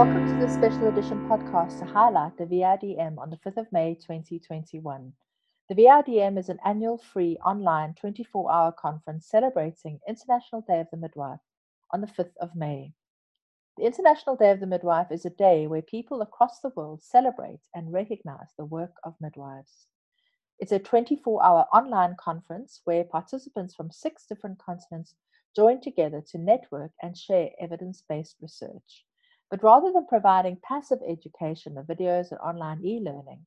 Welcome to this special edition podcast to highlight the VIDM on the 5th of May 2021. The VIDM is an annual free online 24-hour conference celebrating International Day of the Midwife on the 5th of May. The International Day of the Midwife is a day where people across the world celebrate and recognize the work of midwives. It's a 24-hour online conference where participants from 6 different continents join together to network and share evidence-based research. But rather than providing passive education of videos and online e-learning,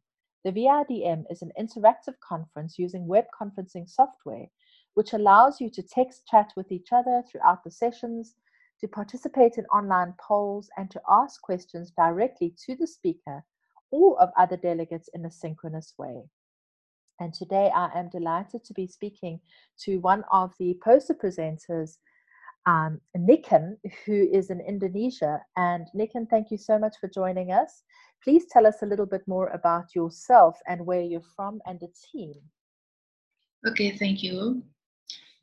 the VIDM is an interactive conference using web conferencing software, which allows you to text chat with each other throughout the sessions, to participate in online polls, and to ask questions directly to the speaker or of other delegates in a synchronous way. And today I am delighted to be speaking to one of the poster presenters, Niken, who is in Indonesia. And Niken, thank you so much for joining us. Please tell us a little bit more about yourself and where you're from and the team. Okay, thank you.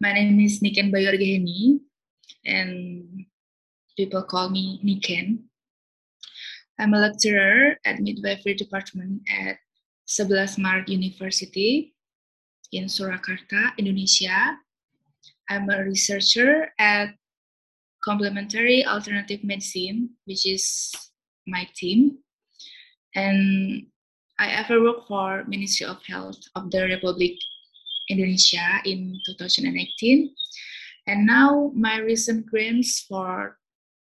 My name is Niken Bayu Argaheni, and people call me Niken. I'm a lecturer at midwifery department at 11 Maret University in Surakarta, Indonesia. I'm a researcher at Complementary Alternative Medicine, which is my team. And I ever worked for Ministry of Health of the Republic Indonesia in 2018. And now my recent grants for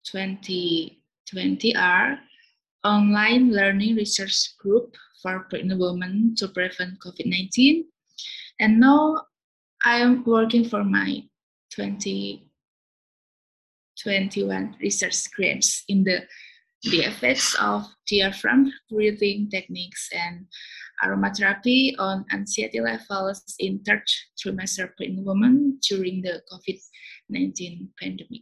2020 are online learning research group for pregnant women to prevent COVID-19. And now I am working for my 2021 research grants in the effects of diaphragm breathing techniques and aromatherapy on anxiety levels in third trimester pregnant women during the COVID-19 pandemic.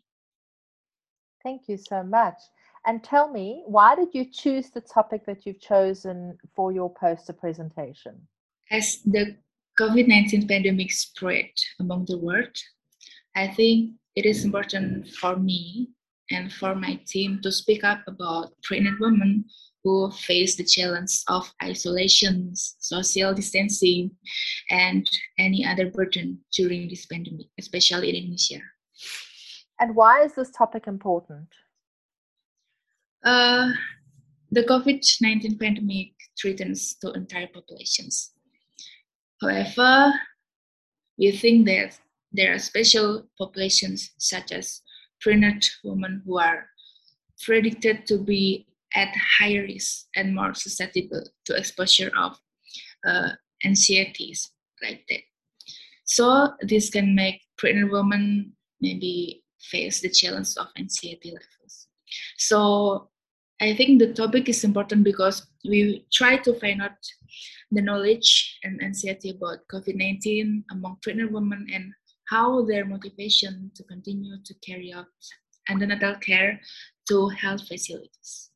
Thank you so much. And tell me, why did you choose the topic that you've chosen for your poster presentation? As the COVID-19 pandemic spread among the world, I think it is important for me and for my team to speak up about pregnant women who face the challenge of isolation, social distancing, and any other burden during this pandemic, especially in Indonesia. And why is this topic important? The COVID-19 pandemic threatens to entire populations. However, we think that there are special populations such as pregnant women who are predicted to be at higher risk and more susceptible to exposure of anxieties like that. So this can make pregnant women maybe face the challenge of anxiety levels. So I think the topic is important because we try to find out the knowledge and anxiety about COVID-19 among pregnant women and how their motivation to continue to carry out antenatal care to health facilities.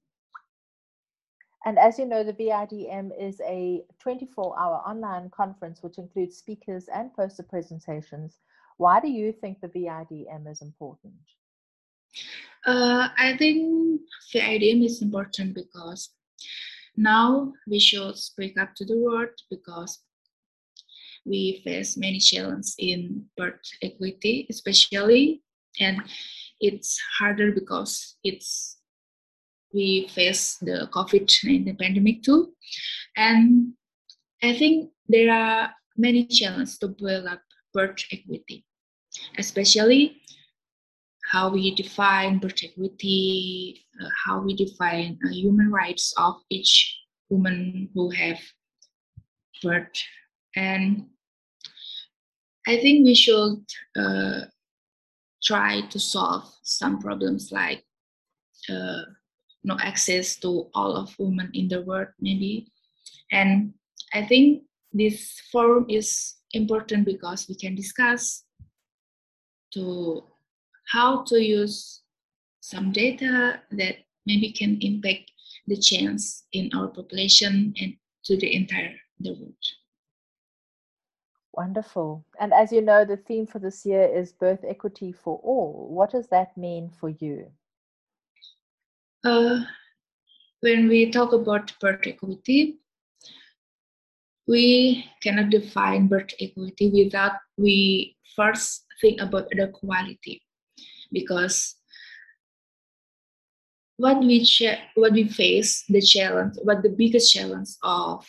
And as you know, the VIDM is a 24-hour online conference which includes speakers and poster presentations. Why do you think the VIDM is important? I think VIDM is important because now we should speak up to the world because we face many challenges in birth equity, especially, and it's harder because we face the COVID-19 pandemic too. And I think there are many challenges to build up birth equity, especially how we define birth equity, how we define human rights of each woman who have birth. And I think we should try to solve some problems like no access to all of women in the world maybe. And I think this forum is important because we can discuss to how to use some data that maybe can impact the chance in our population and to the entire world. Wonderful. And as you know, the theme for this year is birth equity for all. What does that mean for you? when we talk about birth equity, we cannot define birth equity without we first think about the quality, because what we face, the challenge, what the biggest challenge of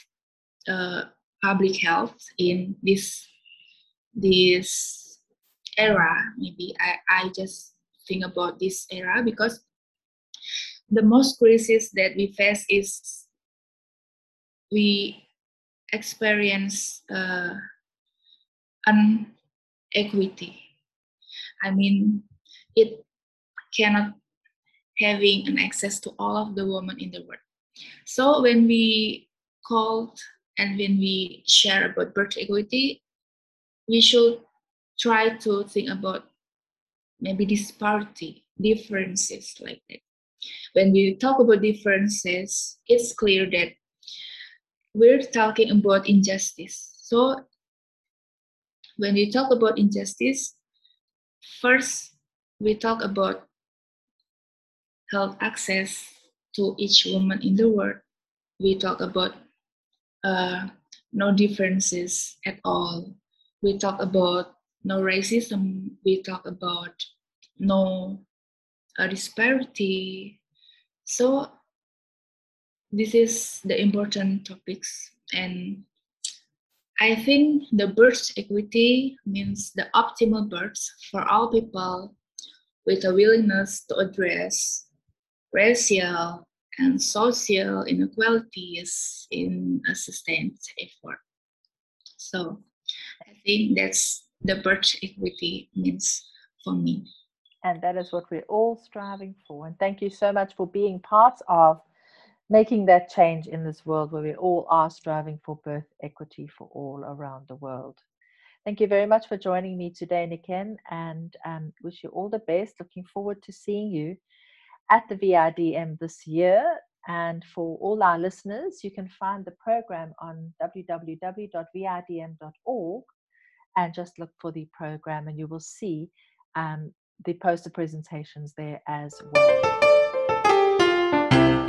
public health in this era, maybe I just think about this era, because the most crisis that we face is we experience inequity. I mean, it cannot having an access to all of the women in the world. So when we called and when we share about birth equity, we should try to think about maybe disparity, differences like that. When we talk about differences, it's clear that we're talking about injustice. So when we talk about injustice, first we talk about health access to each woman in the world. We talk about no differences at all. We talk about no racism. We talk about no disparity. So this is the important topics. And I think the birth equity means the optimal birth for all people with a willingness to address racial and social inequalities in a sustained effort. So I think that's the birth equity means for me. And that is what we're all striving for. And thank you so much for being part of making that change in this world where we all are striving for birth equity for all around the world. Thank you very much for joining me today, Niken, and wish you all the best. Looking forward to seeing you at the VIDM this year. And for all our listeners, you can find the program on www.vidm.org and just look for the program, and you will see the poster presentations there as well.